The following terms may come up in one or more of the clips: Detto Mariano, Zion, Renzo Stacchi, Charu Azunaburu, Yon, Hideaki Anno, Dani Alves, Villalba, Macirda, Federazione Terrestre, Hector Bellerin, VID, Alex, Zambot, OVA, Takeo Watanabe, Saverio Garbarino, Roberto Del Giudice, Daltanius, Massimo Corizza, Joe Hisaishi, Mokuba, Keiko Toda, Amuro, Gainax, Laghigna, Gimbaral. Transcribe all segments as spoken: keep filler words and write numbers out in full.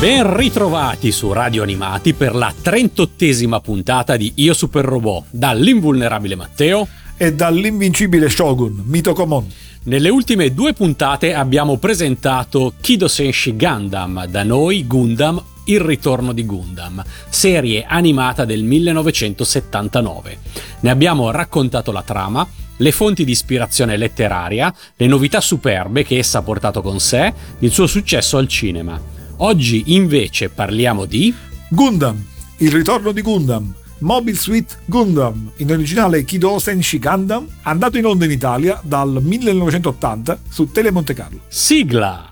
Ben ritrovati su Radio Animati per la trentottesima puntata di Io Super Robot, dall'invulnerabile Matteo e dall'invincibile Shogun, Mito Komon. Nelle ultime due puntate abbiamo presentato Kido Senshi Gundam, da noi Gundam, Il Ritorno di Gundam, serie animata del millenovecentosettantanove. Ne abbiamo raccontato la trama, le fonti di ispirazione letteraria, le novità superbe che essa ha portato con sé, il suo successo al cinema. Oggi invece parliamo di Gundam, Il Ritorno di Gundam, Mobile Suit Gundam, in originale Kido Senshi Gundam, andato in onda in Italia dal millenovecentottanta su Tele Monte Carlo. Sigla!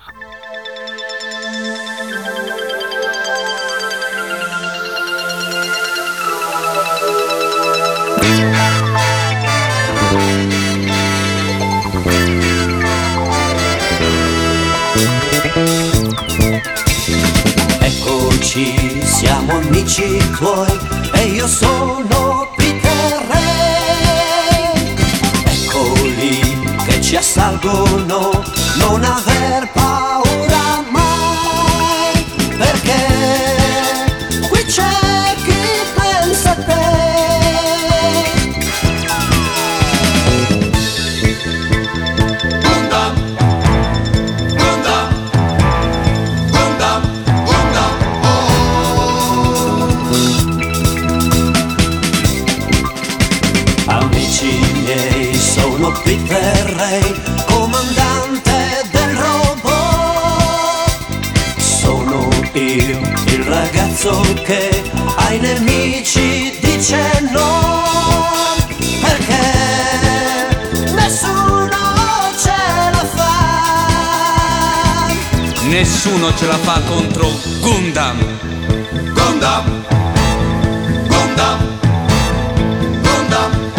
Siamo amici tuoi e io sono Peter Ray. Eccoli che ci assalgono, non aver paura mai, perché qui c'è chi pensa a te. Gundam, Gundam, Gundam, Gundam. Sono Peter Ray, comandante del robot. Sono io, il ragazzo che ai nemici dice no, perché nessuno ce la fa. Nessuno ce la fa contro Gundam. Gundam, Gundam, Gundam.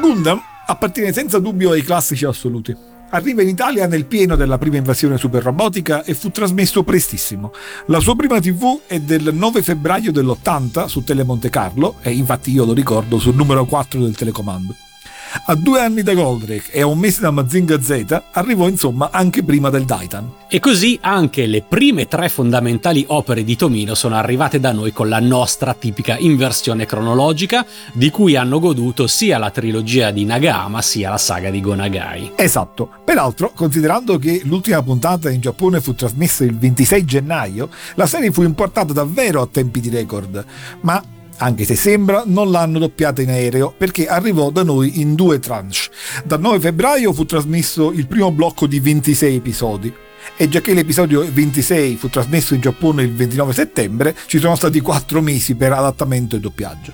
Gundam appartiene senza dubbio ai classici assoluti. Arriva in Italia nel pieno della prima invasione superrobotica e fu trasmesso prestissimo. La sua prima tivù è del nove febbraio dell'ottanta su Tele Monte Carlo, e infatti io lo ricordo sul numero quattro del telecomando. A due anni da Goldrake e a un mese da Mazinga Z arrivò insomma anche prima del Daitan. E così anche le prime tre fondamentali opere di Tomino sono arrivate da noi con la nostra tipica inversione cronologica, di cui hanno goduto sia la trilogia di Nagahama sia la saga di Go Nagai. Esatto, peraltro considerando che l'ultima puntata in Giappone fu trasmessa il ventisei gennaio, la serie fu importata davvero a tempi di record, ma anche se sembra non l'hanno doppiata in aereo, perché arrivò da noi in due tranche. Dal nove febbraio fu trasmesso il primo blocco di ventisei episodi, e già che l'episodio ventisei fu trasmesso in Giappone il ventinove settembre, ci sono stati quattro mesi per adattamento e doppiaggio.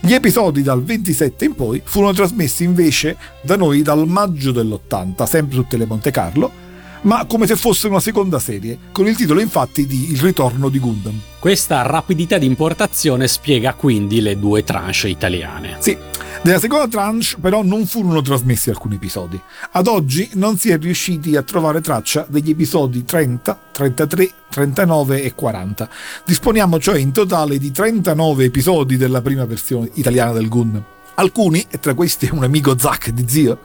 Gli episodi dal ventisette in poi furono trasmessi invece da noi dal maggio dell'ottanta, sempre su Tele Monte Carlo, ma come se fosse una seconda serie, con il titolo infatti di Il Ritorno di Gundam. Questa rapidità di importazione spiega quindi le due tranche italiane. Sì, nella seconda tranche però non furono trasmessi alcuni episodi. Ad oggi non si è riusciti a trovare traccia degli episodi trenta, trentatré, trentanove e quaranta. Disponiamo cioè in totale di trentanove episodi della prima versione italiana del Gundam. Alcuni, e tra questi un amico Zack di Zio,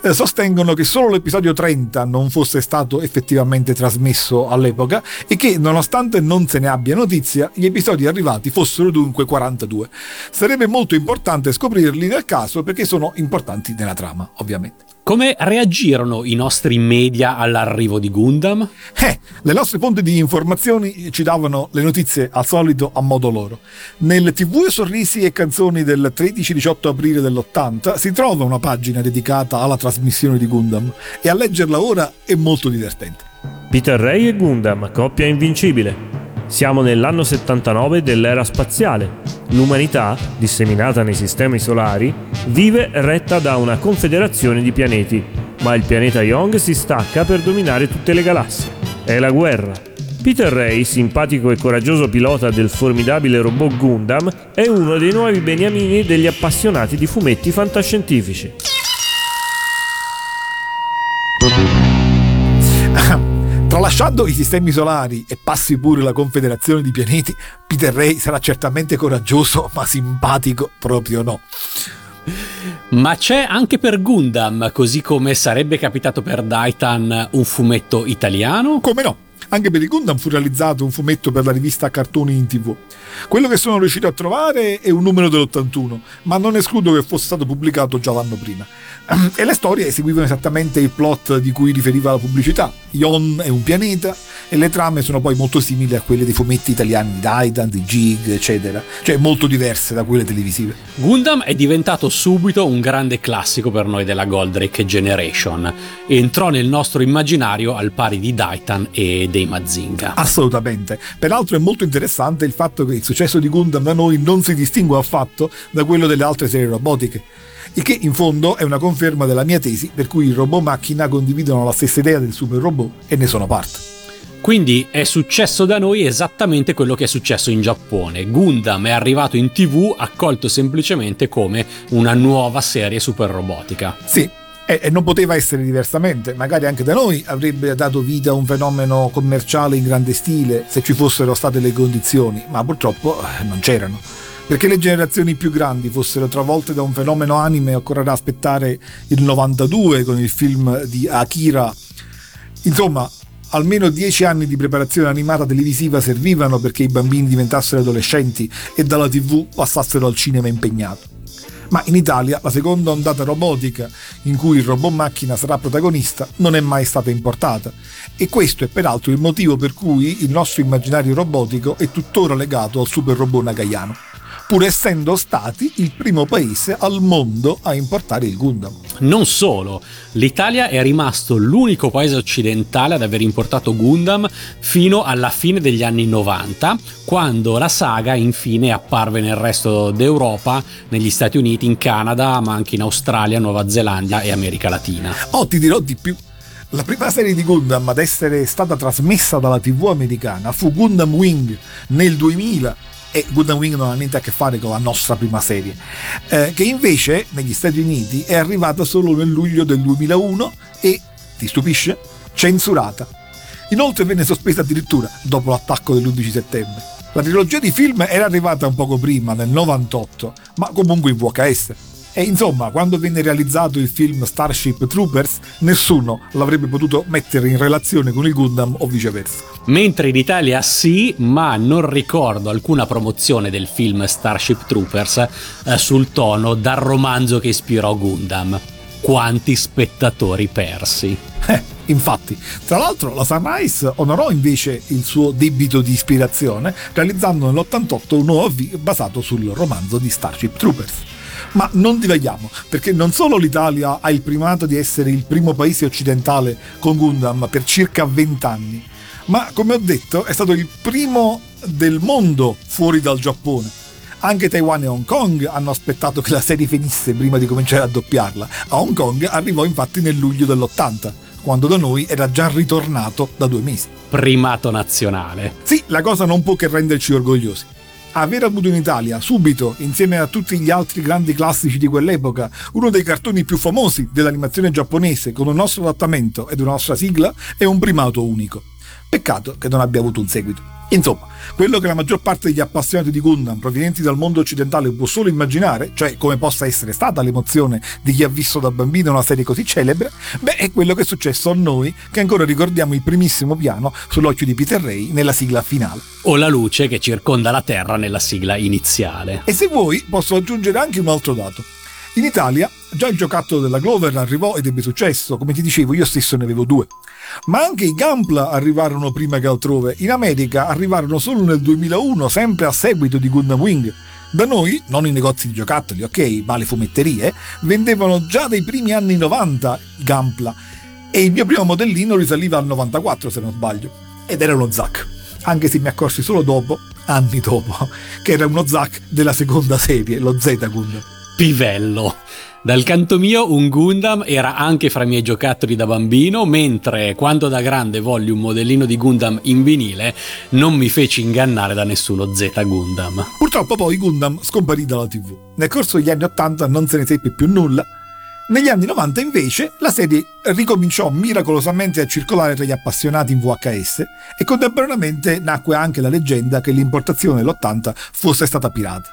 eh, sostengono che solo l'episodio trenta non fosse stato effettivamente trasmesso all'epoca e che, nonostante non se ne abbia notizia, gli episodi arrivati fossero dunque quarantadue. Sarebbe molto importante scoprirli nel caso, perché sono importanti nella trama, ovviamente. Come reagirono i nostri media all'arrivo di Gundam? Eh, le nostre fonti di informazioni ci davano le notizie al solito a modo loro. Nel T V Sorrisi e Canzoni del tredici diciotto aprile dell'ottanta si trova una pagina dedicata alla trasmissione di Gundam e a leggerla ora è molto divertente. Peter Ray e Gundam, coppia invincibile. Siamo nell'anno settantanove dell'era spaziale. L'umanità, disseminata nei sistemi solari, vive retta da una confederazione di pianeti, ma il pianeta Yon si stacca per dominare tutte le galassie. È la guerra. Peter Ray, simpatico e coraggioso pilota del formidabile robot Gundam, è uno dei nuovi beniamini degli appassionati di fumetti fantascientifici. Tralasciando i sistemi solari e passi pure la confederazione di pianeti, Peter Ray sarà certamente coraggioso, ma simpatico proprio no. Ma c'è anche per Gundam, così come sarebbe capitato per Daitan, un fumetto italiano? Come no? Anche per il Gundam fu realizzato un fumetto per la rivista Cartoni in T V. Quello che sono riuscito a trovare è un numero dell'ottantuno, ma non escludo che fosse stato pubblicato già l'anno prima. E le storie seguivano esattamente il plot di cui riferiva la pubblicità. Yon è un pianeta e le trame sono poi molto simili a quelle dei fumetti italiani di Daitan, di Jig, eccetera. Cioè molto diverse da quelle televisive. Gundam è diventato subito un grande classico per noi della Goldrake Generation. Entrò nel nostro immaginario al pari di Daitan e dei Mazinga. Assolutamente. Peraltro è molto interessante il fatto che il successo di Gundam da noi non si distingue affatto da quello delle altre serie robotiche. Il che in fondo è una conferma della mia tesi per cui il robot macchina condividono la stessa idea del super robot e ne sono parte. Quindi è successo da noi esattamente quello che è successo in Giappone. Gundam è arrivato in T V accolto semplicemente come una nuova serie super robotica. Sì. E non poteva essere diversamente, magari anche da noi avrebbe dato vita a un fenomeno commerciale in grande stile se ci fossero state le condizioni, ma purtroppo non c'erano. Perché le generazioni più grandi fossero travolte da un fenomeno anime occorrerà aspettare il novantadue con il film di Akira. Insomma, almeno dieci anni di preparazione animata televisiva servivano perché i bambini diventassero adolescenti e dalla T V passassero al cinema impegnato. Ma in Italia la seconda ondata robotica, in cui il robot macchina sarà protagonista, non è mai stata importata. E questo è peraltro il motivo per cui il nostro immaginario robotico è tuttora legato al super robot nagayano, pur essendo stati il primo paese al mondo a importare il Gundam. Non solo, l'Italia è rimasto l'unico paese occidentale ad aver importato Gundam fino alla fine degli anni novanta, quando la saga infine apparve nel resto d'Europa, negli Stati Uniti, in Canada, ma anche in Australia, Nuova Zelanda e America Latina. Oh, ti dirò di più. La prima serie di Gundam ad essere stata trasmessa dalla T V americana fu Gundam Wing nel duemila, e Gundam Wing non ha niente a che fare con la nostra prima serie, eh, che invece negli Stati Uniti è arrivata solo nel luglio del duemilauno e, ti stupisce, censurata. Inoltre venne sospesa addirittura dopo l'attacco dell'undici settembre. La trilogia di film era arrivata un poco prima, nel novantotto, ma comunque in V H S. E insomma, quando venne realizzato il film Starship Troopers, nessuno l'avrebbe potuto mettere in relazione con il Gundam o viceversa. Mentre in Italia sì, ma non ricordo alcuna promozione del film Starship Troopers eh, sul tono dal romanzo che ispirò Gundam. Quanti spettatori persi. Eh, infatti, tra l'altro la Sunrise onorò invece il suo debito di ispirazione realizzando nell'ottantotto un O V A basato sul romanzo di Starship Troopers. Ma non divaghiamo, perché non solo l'Italia ha il primato di essere il primo paese occidentale con Gundam per circa venti anni, ma come ho detto è stato il primo del mondo fuori dal Giappone. Anche Taiwan e Hong Kong hanno aspettato che la serie finisse prima di cominciare a doppiarla. A Hong Kong arrivò infatti nel luglio dell'ottanta, quando da noi era già ritornato da due mesi. Primato nazionale. Sì, la cosa non può che renderci orgogliosi. Aver avuto in Italia, subito, insieme a tutti gli altri grandi classici di quell'epoca, uno dei cartoni più famosi dell'animazione giapponese con un nostro adattamento ed una nostra sigla, è un primato unico. Peccato che non abbia avuto un seguito. Insomma, quello che la maggior parte degli appassionati di Gundam provenienti dal mondo occidentale può solo immaginare, cioè come possa essere stata l'emozione di chi ha visto da bambino una serie così celebre, beh, è quello che è successo a noi, che ancora ricordiamo il primissimo piano sull'occhio di Peter Ray nella sigla finale. O la luce che circonda la Terra nella sigla iniziale. E se vuoi, posso aggiungere anche un altro dato. In Italia già il giocattolo della Glover arrivò ed ebbe successo, come ti dicevo io stesso ne avevo due, ma anche i Gunpla arrivarono prima che altrove. In America arrivarono solo nel duemilauno, sempre a seguito di Gundam Wing. Da noi, non i negozi di giocattoli, ok, ma le fumetterie, vendevano già dai primi anni novanta i Gunpla, e il mio primo modellino risaliva al novantaquattro se non sbaglio, ed era uno Zack, anche se mi accorsi solo dopo, anni dopo, che era uno Zack della seconda serie, lo Z Gundam. Pivello. Dal canto mio un Gundam era anche fra i miei giocattoli da bambino, mentre quando da grande volli un modellino di Gundam in vinile non mi feci ingannare da nessuno Z Gundam. Purtroppo poi Gundam scomparì dalla tivù. Nel corso degli anni ottanta non se ne seppe più nulla. Negli anni novanta invece la serie ricominciò miracolosamente a circolare tra gli appassionati in V H S e contemporaneamente nacque anche la leggenda che l'importazione dell'ottanta fosse stata pirata.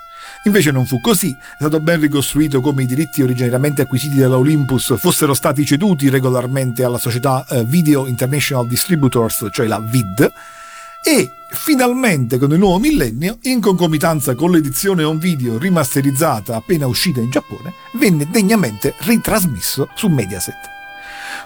Invece non fu così, è stato ben ricostruito come i diritti originariamente acquisiti dalla Olympus fossero stati ceduti regolarmente alla società Video International Distributors, cioè la V I D, e finalmente con il nuovo millennio, in concomitanza con l'edizione on video rimasterizzata appena uscita in Giappone, venne degnamente ritrasmesso su Mediaset.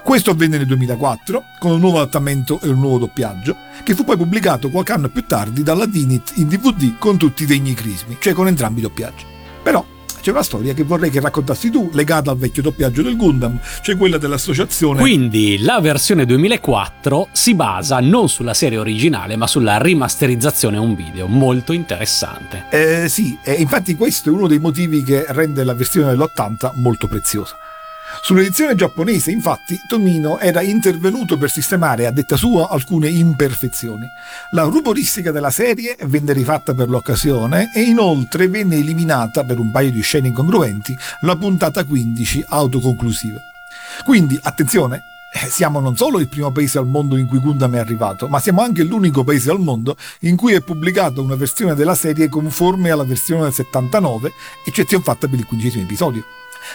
Questo avvenne nel duemilaquattro, con un nuovo adattamento e un nuovo doppiaggio, che fu poi pubblicato qualche anno più tardi dalla Dinit in D V D con tutti i degni crismi, cioè con entrambi i doppiaggi. Però c'è una storia che vorrei che raccontassi tu, legata al vecchio doppiaggio del Gundam, cioè quella dell'associazione... Quindi la versione duemilaquattro si basa non sulla serie originale, ma sulla rimasterizzazione a un video, molto interessante. Eh sì, e infatti questo è uno dei motivi che rende la versione dell'ottanta molto preziosa. Sull'edizione giapponese, infatti, Tomino era intervenuto per sistemare, a detta sua, alcune imperfezioni. La ruboristica della serie venne rifatta per l'occasione e inoltre venne eliminata, per un paio di scene incongruenti, la puntata quindici autoconclusiva. Quindi, attenzione, siamo non solo il primo paese al mondo in cui Gundam è arrivato, ma siamo anche l'unico paese al mondo in cui è pubblicata una versione della serie conforme alla versione del settantanove, eccezione fatta per il quindicesimo episodio.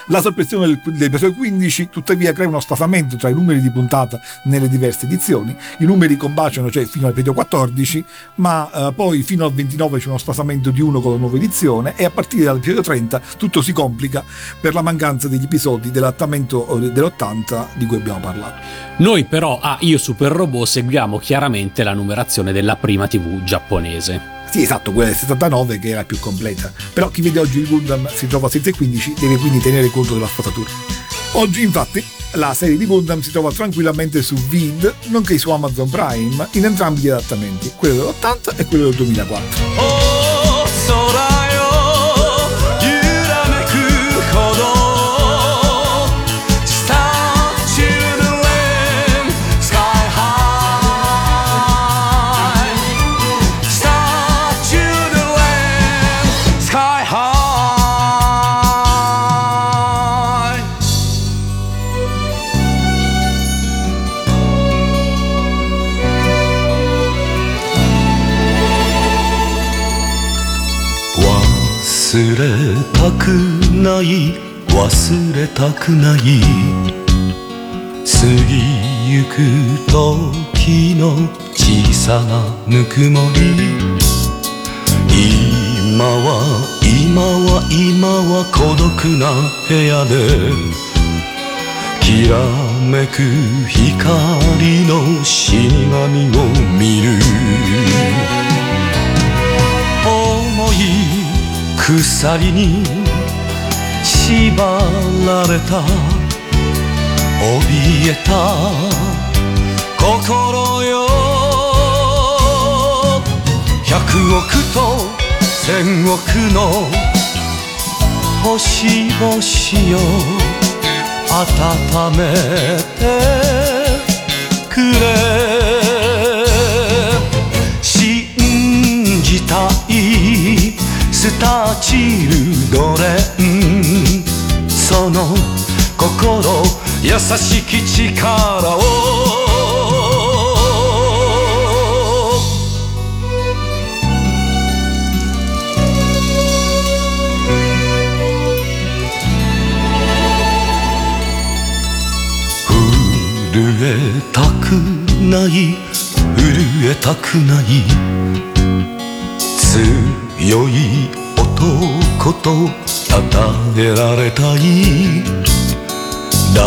La soppressione dell'episodio quindici tuttavia crea uno stafamento tra i numeri di puntata nelle diverse edizioni. I numeri combaciano, cioè fino all'episodio quattordici, ma eh, poi fino al ventinove c'è uno stafamento di uno con la nuova edizione, e a partire dall'episodio trenta tutto si complica per la mancanza degli episodi dell'adattamento dell'ottanta di cui abbiamo parlato. Noi però a Io Super Robot seguiamo chiaramente la numerazione della prima tivù giapponese. Sì, esatto, quella del settantanove che era più completa. Però chi vede oggi il Gundam si trova senza i quindici, deve quindi tenere conto della sfasatura. Oggi, infatti, la serie di Gundam si trova tranquillamente su Vid, nonché su Amazon Prime, in entrambi gli adattamenti, quello dell'ottanta e quello del duemilaquattro. Oh, Sora!忘れたくない忘れたくないすぎゆく時の小さなぬくもり今は今は今は孤独な部屋できらめく光の死に神を見る重い鎖に 縛られた帯へた心よ百億と千億の星々を温めてくれ信じたいスターチルドレン その心優しき力を震えたくない震えたくない強い男とたたえられたい誰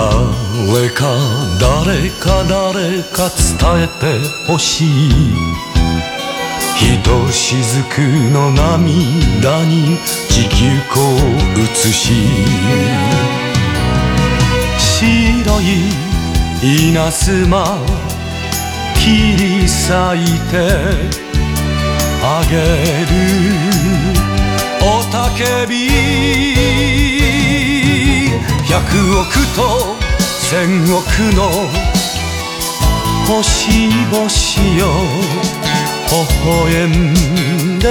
か誰か誰か伝えてほしいひとしずくの涙に地球光を映し白い稲妻切り裂いてあげるおたけび百億と千億の星々よ微笑んで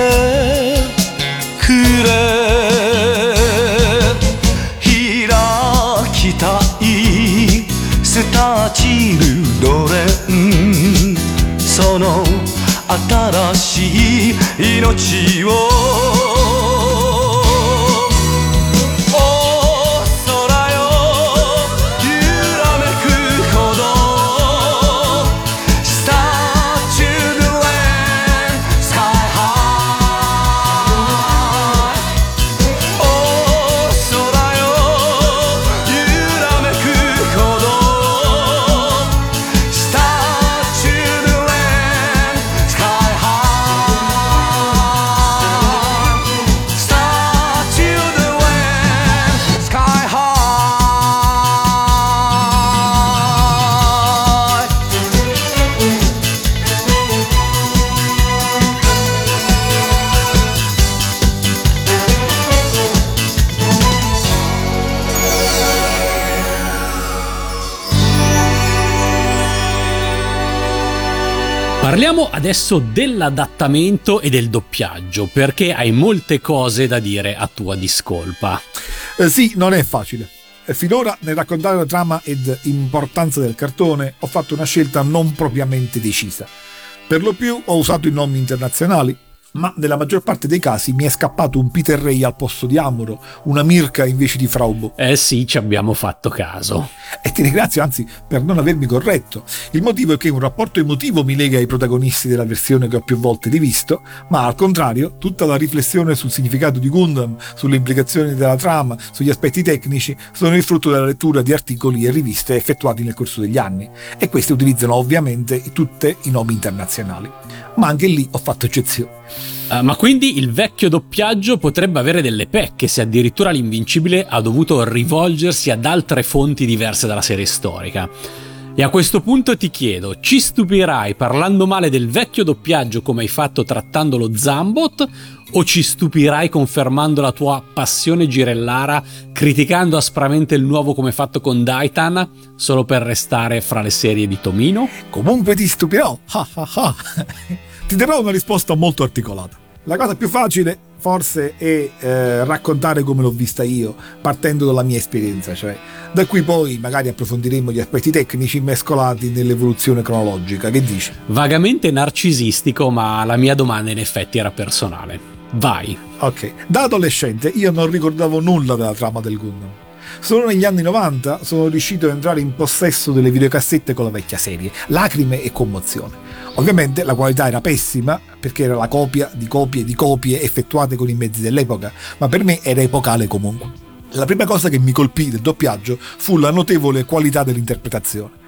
くれ開きたいスターチルドレンその新しい命をお空よ揺らめくほどスターチルドレンスカイハイお空よ揺らめくほどParliamo adesso dell'adattamento e del doppiaggio, perché hai molte cose da dire a tua discolpa. Eh sì, non è facile. Finora, nel raccontare la trama ed importanza del cartone, ho fatto una scelta non propriamente decisa. Per lo più ho usato i nomi internazionali, ma nella maggior parte dei casi mi è scappato un Peter Ray al posto di Amuro, una Mirka invece di Frau Bow. Eh sì, ci abbiamo fatto caso. E ti ringrazio anzi per non avermi corretto. Il motivo è che un rapporto emotivo mi lega ai protagonisti della versione che ho più volte rivisto, ma al contrario tutta la riflessione sul significato di Gundam, sulle implicazioni della trama, sugli aspetti tecnici sono il frutto della lettura di articoli e riviste effettuati nel corso degli anni, e queste utilizzano ovviamente tutti i nomi internazionali. Ma anche lì ho fatto eccezione. Uh, ma quindi il vecchio doppiaggio potrebbe avere delle pecche se addirittura l'Invincibile ha dovuto rivolgersi ad altre fonti diverse dalla serie storica. E a questo punto ti chiedo, ci stupirai parlando male del vecchio doppiaggio come hai fatto trattando lo Zambot, o ci stupirai confermando la tua passione girellara criticando aspramente il nuovo come fatto con Daitan solo per restare fra le serie di Tomino? Comunque ti stupirò! Ha ha ha! Ti darò una risposta molto articolata. La cosa più facile forse è eh, raccontare come l'ho vista io, partendo dalla mia esperienza, cioè da qui poi magari approfondiremo gli aspetti tecnici mescolati nell'evoluzione cronologica. Che dici? Vagamente narcisistico, ma la mia domanda in effetti era personale. Vai. Ok, da adolescente io non ricordavo nulla della trama del Gundam. Solo negli anni novanta sono riuscito ad entrare in possesso delle videocassette con la vecchia serie, lacrime e commozione. Ovviamente la qualità era pessima, perché era la copia di copie di copie effettuate con i mezzi dell'epoca, ma per me era epocale comunque. La prima cosa che mi colpì del doppiaggio fu la notevole qualità dell'interpretazione.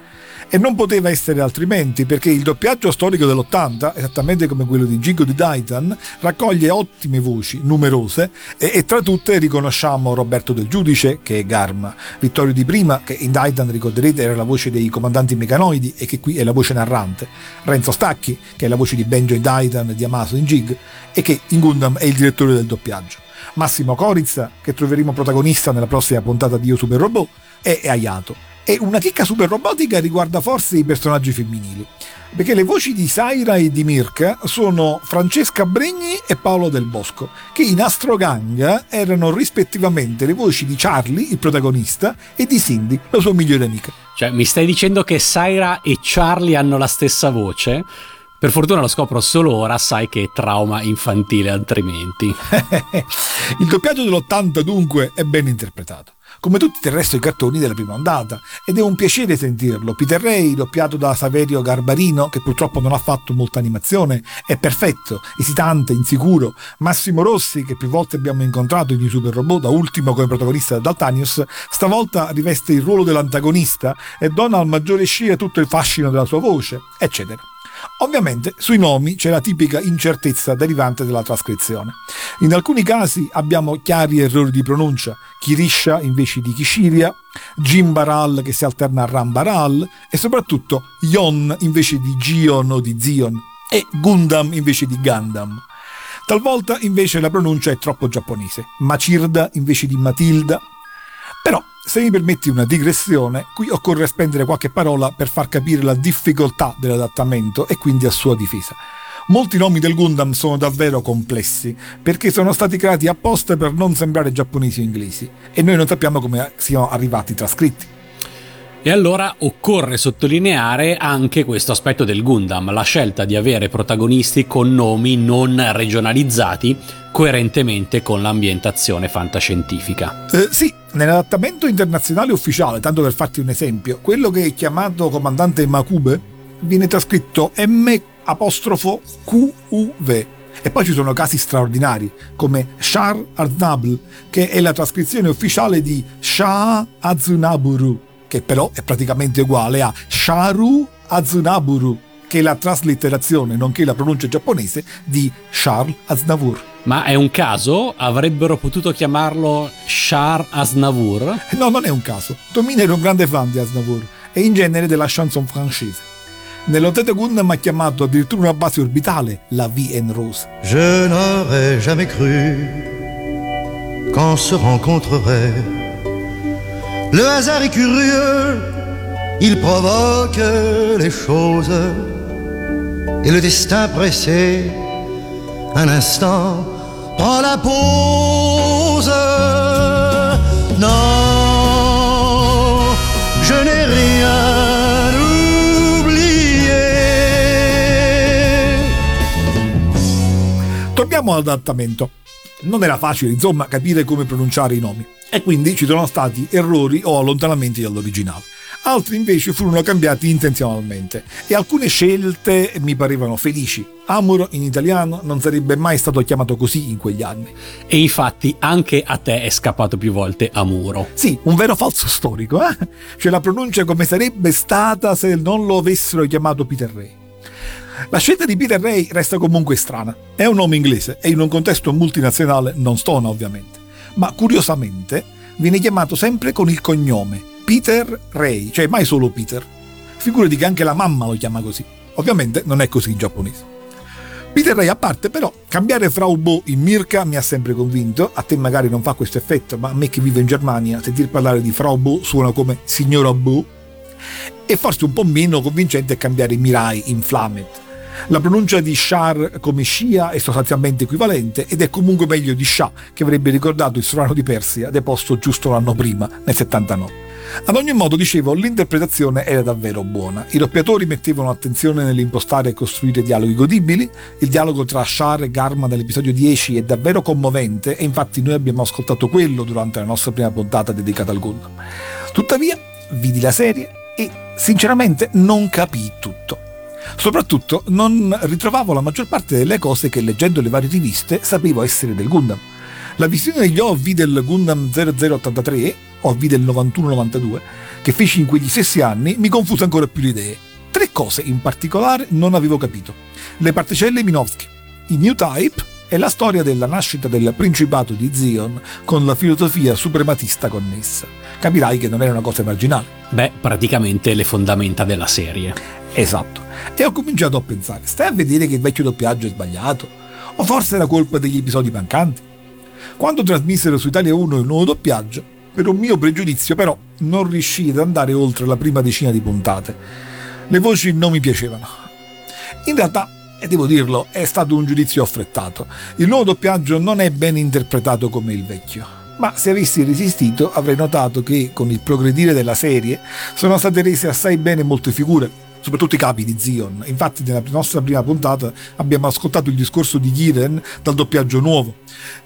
E non poteva essere altrimenti, perché il doppiaggio storico dell'ottanta, esattamente come quello di Jig di Daitan, raccoglie ottime voci, numerose, e, e tra tutte riconosciamo Roberto Del Giudice, che è Garma, Vittorio Di Prima, che in Daitan ricorderete era la voce dei comandanti Meganoidi e che qui è la voce narrante, Renzo Stacchi, che è la voce di Benjo in Daitan e di Amaso in Jig, e che in Gundam è il direttore del doppiaggio, Massimo Corizza, che troveremo protagonista nella prossima puntata di Io Super Robot, e Ayato. E una chicca super robotica riguarda forse i personaggi femminili, perché le voci di Saira e di Mirka sono Francesca Bregni e Paolo Del Bosco, che in Astroganga erano rispettivamente le voci di Charlie, il protagonista, e di Cindy, la sua migliore amica. Cioè, mi stai dicendo che Saira e Charlie hanno la stessa voce? Per fortuna lo scopro solo ora, sai che è trauma infantile altrimenti. Il doppiaggio dell'ottanta dunque è ben interpretato. come tutti il resto i cartoni della prima ondata, ed è un piacere sentirlo. Peter Ray, doppiato da Saverio Garbarino, che purtroppo non ha fatto molta animazione, è perfetto, esitante, insicuro. Massimo Rossi, che più volte abbiamo incontrato in Super Robot, da ultimo come protagonista Daltanius, stavolta riveste il ruolo dell'antagonista e dona al maggiore scia tutto il fascino della sua voce, eccetera. Ovviamente sui nomi c'è la tipica incertezza derivante dalla trascrizione. In alcuni casi abbiamo chiari errori di pronuncia, Kirisha invece di Kishiria, Jimbaral che si alterna a Rambaral e soprattutto Yon invece di Gion o di Zion e Gundam invece di Gundam. Talvolta invece la pronuncia è troppo giapponese, Macirda invece di Matilda. Però, se mi permetti una digressione, qui occorre spendere qualche parola per far capire la difficoltà dell'adattamento e quindi a sua difesa. Molti nomi del Gundam sono davvero complessi, perché sono stati creati apposta per non sembrare giapponesi o inglesi, e noi non sappiamo come siano arrivati trascritti. E allora occorre sottolineare anche questo aspetto del Gundam, la scelta di avere protagonisti con nomi non regionalizzati, coerentemente con l'ambientazione fantascientifica. Eh, sì, nell'adattamento internazionale ufficiale, tanto per farti un esempio, quello che è chiamato comandante M'Quve viene trascritto M Q V. E poi ci sono casi straordinari, come Charles Aznavour, che è la trascrizione ufficiale di Charles Aznavour, che però è praticamente uguale a Charu Azunaburu, che è la traslitterazione, nonché la pronuncia giapponese, di Charles Aznavour. Ma è un caso? Avrebbero potuto chiamarlo Charles Aznavour? No, non è un caso. Tomino era un grande fan di Aznavour e in genere della chanson francese. Nell'Oteto Gundam ha chiamato addirittura una base orbitale, la Vie en Rose. Je n'aurais jamais cru qu'on se rencontrerait. Le hasard est curieux, il provoque les choses. Et le destin pressé, un instant, prend la pause. Non, je n'ai rien oublié. Torniamo all'adattamento. Non era facile, insomma, capire come pronunciare i nomi, e quindi ci sono stati errori o allontanamenti dall'originale. Altri invece furono cambiati intenzionalmente, e alcune scelte mi parevano felici. Amuro in italiano non sarebbe mai stato chiamato così in quegli anni. E infatti anche a te è scappato più volte Amuro. Sì, un vero falso storico, eh? Cioè la pronuncia come sarebbe stata se non lo avessero chiamato Peter Ray. La scelta di Peter Ray resta comunque strana. È un nome inglese e in un contesto multinazionale non stona ovviamente. Ma curiosamente viene chiamato sempre con il cognome Peter Ray, cioè mai solo Peter. Figurati che anche la mamma lo chiama così. Ovviamente non è così in giapponese. Peter Ray a parte, però, cambiare Frau Bow in Mirka mi ha sempre convinto. A te magari non fa questo effetto, ma a me che vivo in Germania sentir parlare di Frau Bow suona come signora Bow. E forse un po' meno convincente è cambiare Mirai in Flamet. La pronuncia di Char come Shia è sostanzialmente equivalente ed è comunque meglio di Shah, che avrebbe ricordato il sovrano di Persia deposto giusto l'anno prima, nel settantanove. Ad ogni modo, dicevo, l'interpretazione era davvero buona. I doppiatori mettevano attenzione nell'impostare e costruire dialoghi godibili. Il dialogo tra Char e Garma dell'episodio dieci è davvero commovente e infatti noi abbiamo ascoltato quello durante la nostra prima puntata dedicata al Gundam. Tuttavia, vidi la serie e sinceramente non capii tutto. Soprattutto non ritrovavo la maggior parte delle cose che leggendo le varie riviste sapevo essere del Gundam. La visione degli O V del Gundam zero zero ottantatré, O V del novantuno novantadue, che feci in quegli stessi anni, mi confuse ancora più le idee. Tre cose in particolare non avevo capito: le particelle Minovsky, i Newtype e la storia della nascita del Principato di Zion con la filosofia suprematista connessa. Capirai che non era una cosa marginale. Beh, praticamente le fondamenta della serie. Esatto. E ho cominciato a pensare, stai a vedere che il vecchio doppiaggio è sbagliato? O forse era colpa degli episodi mancanti? Quando trasmisero su Italia uno il nuovo doppiaggio, per un mio pregiudizio però, non riuscii ad andare oltre la prima decina di puntate. Le voci non mi piacevano. In realtà, e devo dirlo, è stato un giudizio affrettato. Il nuovo doppiaggio non è ben interpretato come il vecchio. Ma se avessi resistito avrei notato che, con il progredire della serie, sono state rese assai bene molte figure, soprattutto i capi di Zion. Infatti nella nostra prima puntata abbiamo ascoltato il discorso di Gihren dal doppiaggio nuovo.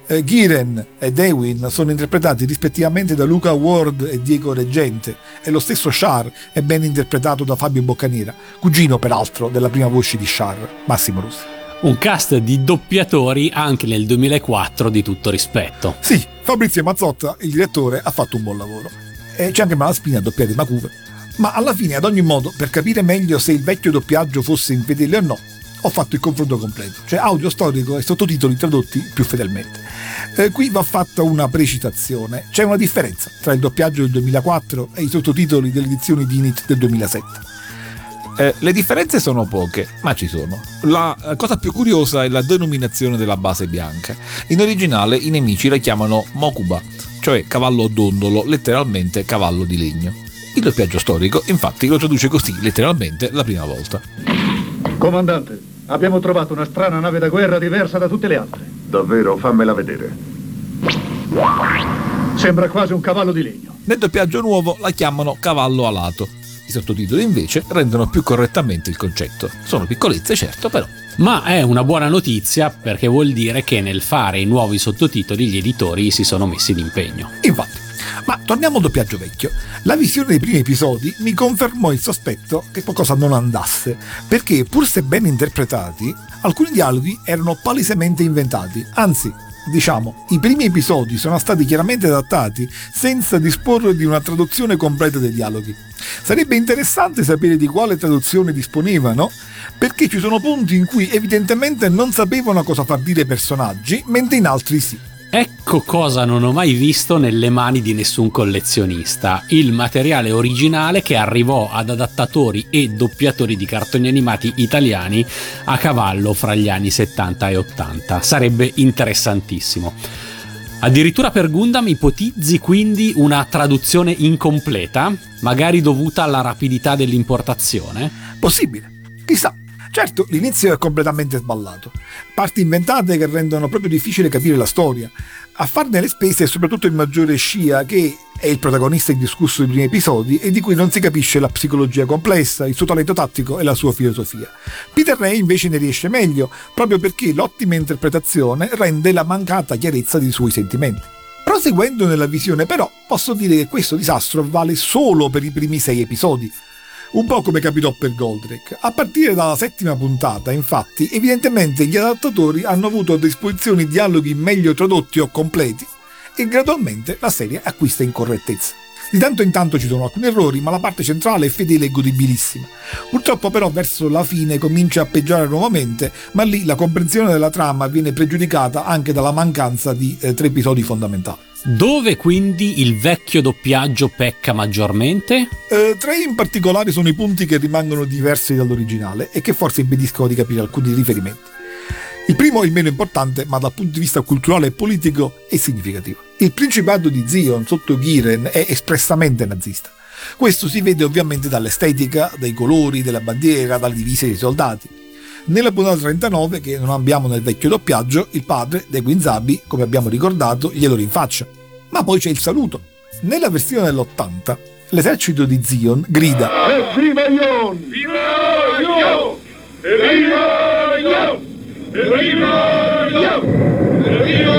Eh, Gihren ed Ewin sono interpretati rispettivamente da Luca Ward e Diego Reggente, e lo stesso Char è ben interpretato da Fabio Boccanera, cugino peraltro della prima voce di Char, Massimo Russo. Un cast di doppiatori anche nel duemilaquattro di tutto rispetto. Sì, Fabrizio Mazzotta, il direttore, ha fatto un buon lavoro. E c'è anche Malaspina a doppiare M'Quve. Ma alla fine, ad ogni modo, per capire meglio se il vecchio doppiaggio fosse infedele o no, ho fatto il confronto completo, cioè audio storico e sottotitoli tradotti più fedelmente. Eh, qui va fatta una precitazione. C'è una differenza tra il doppiaggio del duemilaquattro e i sottotitoli delle edizioni di Init del duemilasette. Eh, le differenze sono poche, ma ci sono. La cosa più curiosa è la denominazione della base bianca. In originale i nemici la chiamano Mokuba, cioè cavallo dondolo, letteralmente cavallo di legno. Il doppiaggio storico, infatti, lo traduce così, letteralmente, la prima volta. Comandante, abbiamo trovato una strana nave da guerra diversa da tutte le altre. Davvero? Fammela vedere. Sembra quasi un cavallo di legno. Nel doppiaggio nuovo la chiamano cavallo alato. I sottotitoli invece rendono più correttamente il concetto. Sono piccolezze, certo, però. Ma è una buona notizia, perché vuol dire che nel fare i nuovi sottotitoli gli editori si sono messi d'impegno. Infatti. Ma torniamo al doppiaggio vecchio. La visione dei primi episodi mi confermò il sospetto che qualcosa non andasse, perché pur se ben interpretati, alcuni dialoghi erano palesemente inventati, anzi, diciamo, i primi episodi sono stati chiaramente adattati senza disporre di una traduzione completa dei dialoghi. Sarebbe interessante sapere di quale traduzione disponevano, perché ci sono punti in cui evidentemente non sapevano cosa far dire ai personaggi, mentre in altri sì. Ecco cosa non ho mai visto nelle mani di nessun collezionista: il materiale originale che arrivò ad adattatori e doppiatori di cartoni animati italiani a cavallo fra gli anni settanta e ottanta. Sarebbe interessantissimo. Addirittura per Gundam ipotizzi quindi una traduzione incompleta, magari dovuta alla rapidità dell'importazione? Possibile, chissà. Certo, l'inizio è completamente sballato. Parti inventate che rendono proprio difficile capire la storia. A farne le spese è soprattutto il maggiore Scia, che è il protagonista indiscusso dei primi episodi e di cui non si capisce la psicologia complessa, il suo talento tattico e la sua filosofia. Peter Ray invece ne riesce meglio, proprio perché l'ottima interpretazione rende la mancata chiarezza dei suoi sentimenti. Proseguendo nella visione, però, posso dire che questo disastro vale solo per i primi sei episodi. Un po' come capitò per Goldrake. A partire dalla settima puntata, infatti, evidentemente gli adattatori hanno avuto a disposizione dialoghi meglio tradotti o completi, e gradualmente la serie acquista incorrettezze. Di tanto in tanto ci sono alcuni errori, ma la parte centrale è fedele e godibilissima. Purtroppo però verso la fine comincia a peggiorare nuovamente, ma lì la comprensione della trama viene pregiudicata anche dalla mancanza di eh, tre episodi fondamentali. Dove quindi il vecchio doppiaggio pecca maggiormente? Eh, tre in particolare sono i punti che rimangono diversi dall'originale e che forse impediscono di capire alcuni riferimenti. Il primo è il meno importante, ma dal punto di vista culturale e politico è significativo. Il principato di Zion sotto Gihren è espressamente nazista. Questo si vede ovviamente dall'estetica, dai colori, della bandiera, dalle divise dei soldati. Nella puntata trentanove, che non abbiamo nel vecchio doppiaggio, il padre, De Guinzabi, come abbiamo ricordato, glielo rinfaccia. Ma poi c'è il saluto. Nella versione dell'ottanta, l'esercito di Zion grida: "Evviva Yon! Viva Yon! Evviva Yon! Evviva Yon! Evviva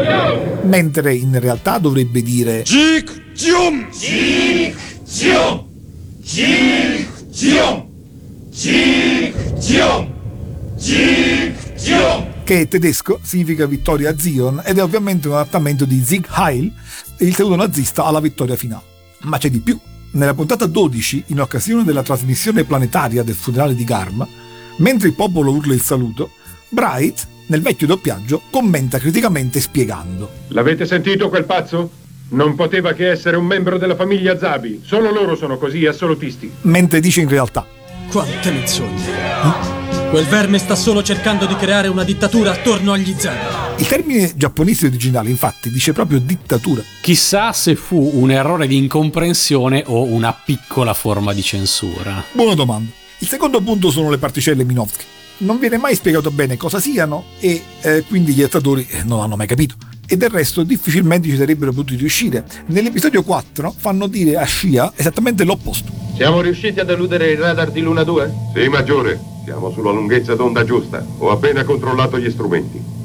Yon!" Mentre in realtà dovrebbe dire "Jig Jium! Jig Jium! Jig Jium! Jig Jium!" che in tedesco significa vittoria a Zion, ed è ovviamente un adattamento di Sieg Heil, il saluto nazista alla vittoria finale. Ma c'è di più. Nella puntata dodici, in occasione della trasmissione planetaria del funerale di Garma, mentre il popolo urla il saluto, Bright, nel vecchio doppiaggio, commenta criticamente spiegando: "L'avete sentito quel pazzo? Non poteva che essere un membro della famiglia Zabi, solo loro sono così assolutisti." Mentre dice in realtà: "Quante menzogne! Eh? Quel verme sta solo cercando di creare una dittatura attorno agli Zabi." Il termine giapponese originale, infatti, dice proprio dittatura. Chissà se fu un errore di incomprensione o una piccola forma di censura. Buona domanda. Il secondo punto sono le particelle Minovsky. Non viene mai spiegato bene cosa siano e eh, quindi gli adattatori non hanno mai capito. E del resto difficilmente ci sarebbero potuti riuscire. Nell'episodio quattro fanno dire a Shia esattamente l'opposto. Siamo riusciti a deludere il radar di Luna due? Sì, Maggiore. Siamo sulla lunghezza d'onda giusta. Ho appena controllato gli strumenti.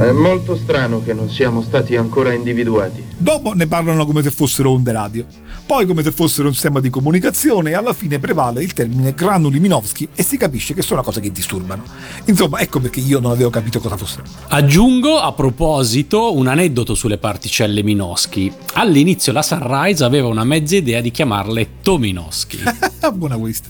È molto strano che non siamo stati ancora individuati. Dopo ne parlano come se fossero onde radio, poi come se fossero un sistema di comunicazione e alla fine prevale il termine granuli Minovsky e si capisce che sono cose che disturbano. Insomma, ecco perché io non avevo capito cosa fossero. Aggiungo a proposito un aneddoto sulle particelle Minovsky. All'inizio la Sunrise aveva una mezza idea di chiamarle Tominovsky. Buona questa.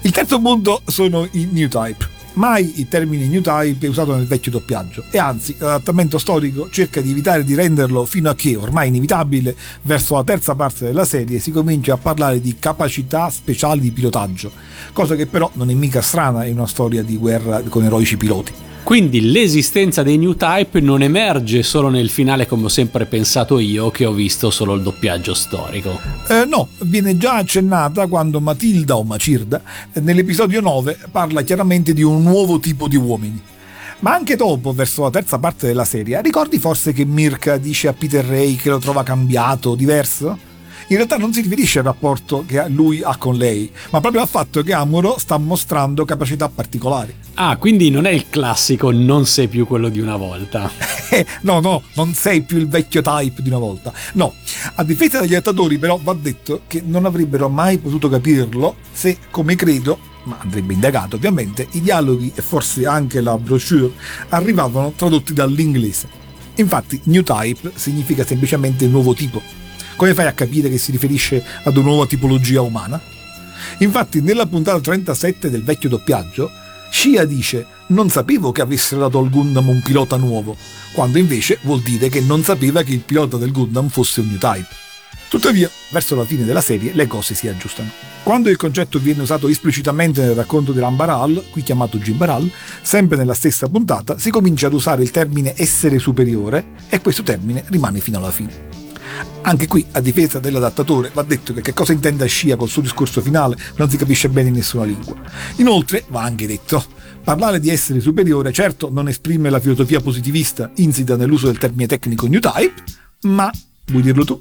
Il terzo mondo sono i Newtype. Mai il termine Newtype è usato nel vecchio doppiaggio e anzi l'adattamento storico cerca di evitare di renderlo fino a che, ormai inevitabile, verso la terza parte della serie si comincia a parlare di capacità speciali di pilotaggio, cosa che però non è mica strana in una storia di guerra con eroici piloti. Quindi l'esistenza dei Newtype non emerge solo nel finale, come ho sempre pensato io, che ho visto solo il doppiaggio storico. Eh, no, viene già accennata quando Matilda o Macirda nell'episodio nove parla chiaramente di un nuovo tipo di uomini. Ma anche dopo, verso la terza parte della serie, ricordi forse che Mirka dice a Peter Ray che lo trova cambiato, diverso? In realtà non si riferisce al rapporto che lui ha con lei, ma proprio al fatto che Amuro sta mostrando capacità particolari. Ah, quindi non è il classico non sei più quello di una volta. no, no, non sei più il vecchio type di una volta. No, a difesa degli attatori però va detto che non avrebbero mai potuto capirlo se, come credo, ma andrebbe indagato ovviamente, i dialoghi e forse anche la brochure arrivavano tradotti dall'inglese. Infatti new type significa semplicemente nuovo tipo. Come fai a capire che si riferisce ad una nuova tipologia umana? Infatti nella puntata trentasette del vecchio doppiaggio Shia dice non sapevo che avessero dato al Gundam un pilota nuovo, quando invece vuol dire che non sapeva che il pilota del Gundam fosse un Newtype. Tuttavia, verso la fine della serie le cose si aggiustano. Quando il concetto viene usato esplicitamente nel racconto di Rambaral, qui chiamato Gimbaral, sempre nella stessa puntata si comincia ad usare il termine essere superiore e questo termine rimane fino alla fine. Anche qui, a difesa dell'adattatore, va detto che che cosa intenda Shia col suo discorso finale non si capisce bene in nessuna lingua. Inoltre, va anche detto, parlare di essere superiore certo non esprime la filosofia positivista insita nell'uso del termine tecnico Newtype, ma, vuoi dirlo tu?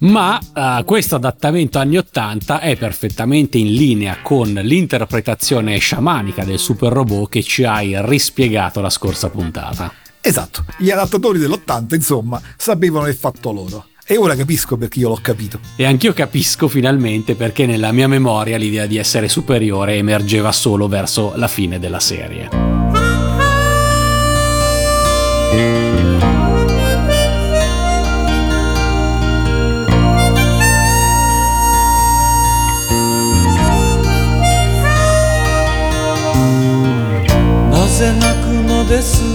Ma uh, questo adattamento anni ottanta è perfettamente in linea con l'interpretazione sciamanica del super robot che ci hai rispiegato la scorsa puntata. Esatto, gli adattatori dell'ottanta insomma sapevano il fatto loro. E ora capisco perché io l'ho capito. E anch'io capisco finalmente perché nella mia memoria l'idea di essere superiore emergeva solo verso la fine della serie. Naze naku no desu,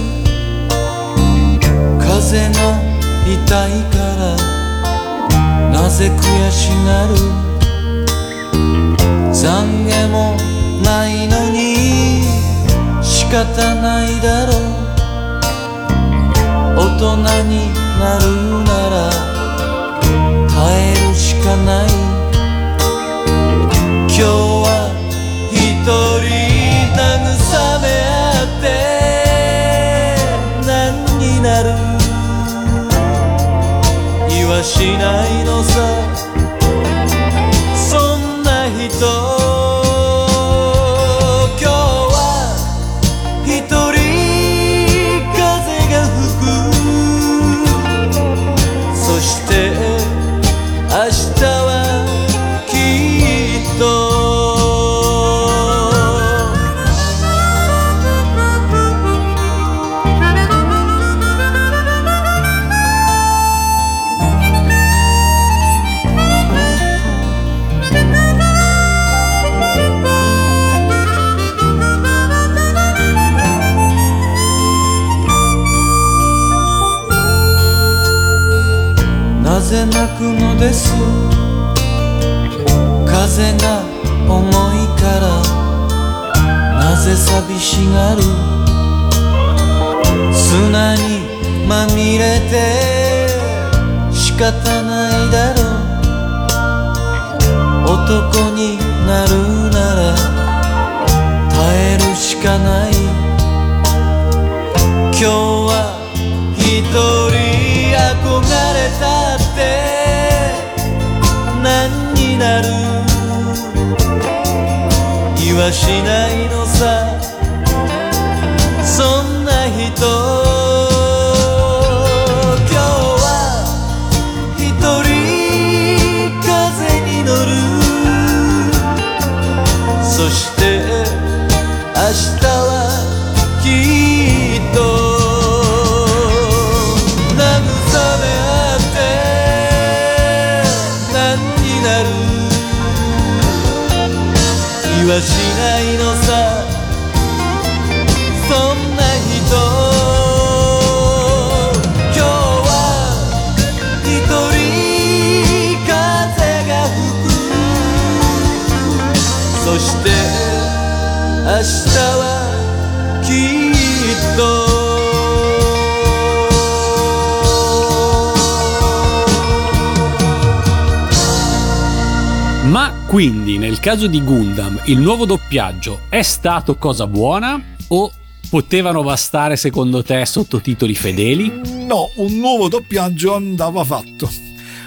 kaze ga itai kara. なぜ悔しなる残念もないのに仕方ないだろう大人になるなら帰るしかない今日は一人慰め合って何になる 風が思いからなぜ寂しがる素直にまみれて仕方ないだろう男になるなら耐えるしかない今日は一人憧れたって 何になる言わしないのさそうしないのさそんな人今日は一人風に乗るそして明日しないのさそんな人今日は一人風が吹くそして明日はきっとQuindi, nel caso di Gundam, il nuovo doppiaggio è stato cosa buona o potevano bastare, secondo te, sottotitoli fedeli? No, un nuovo doppiaggio andava fatto,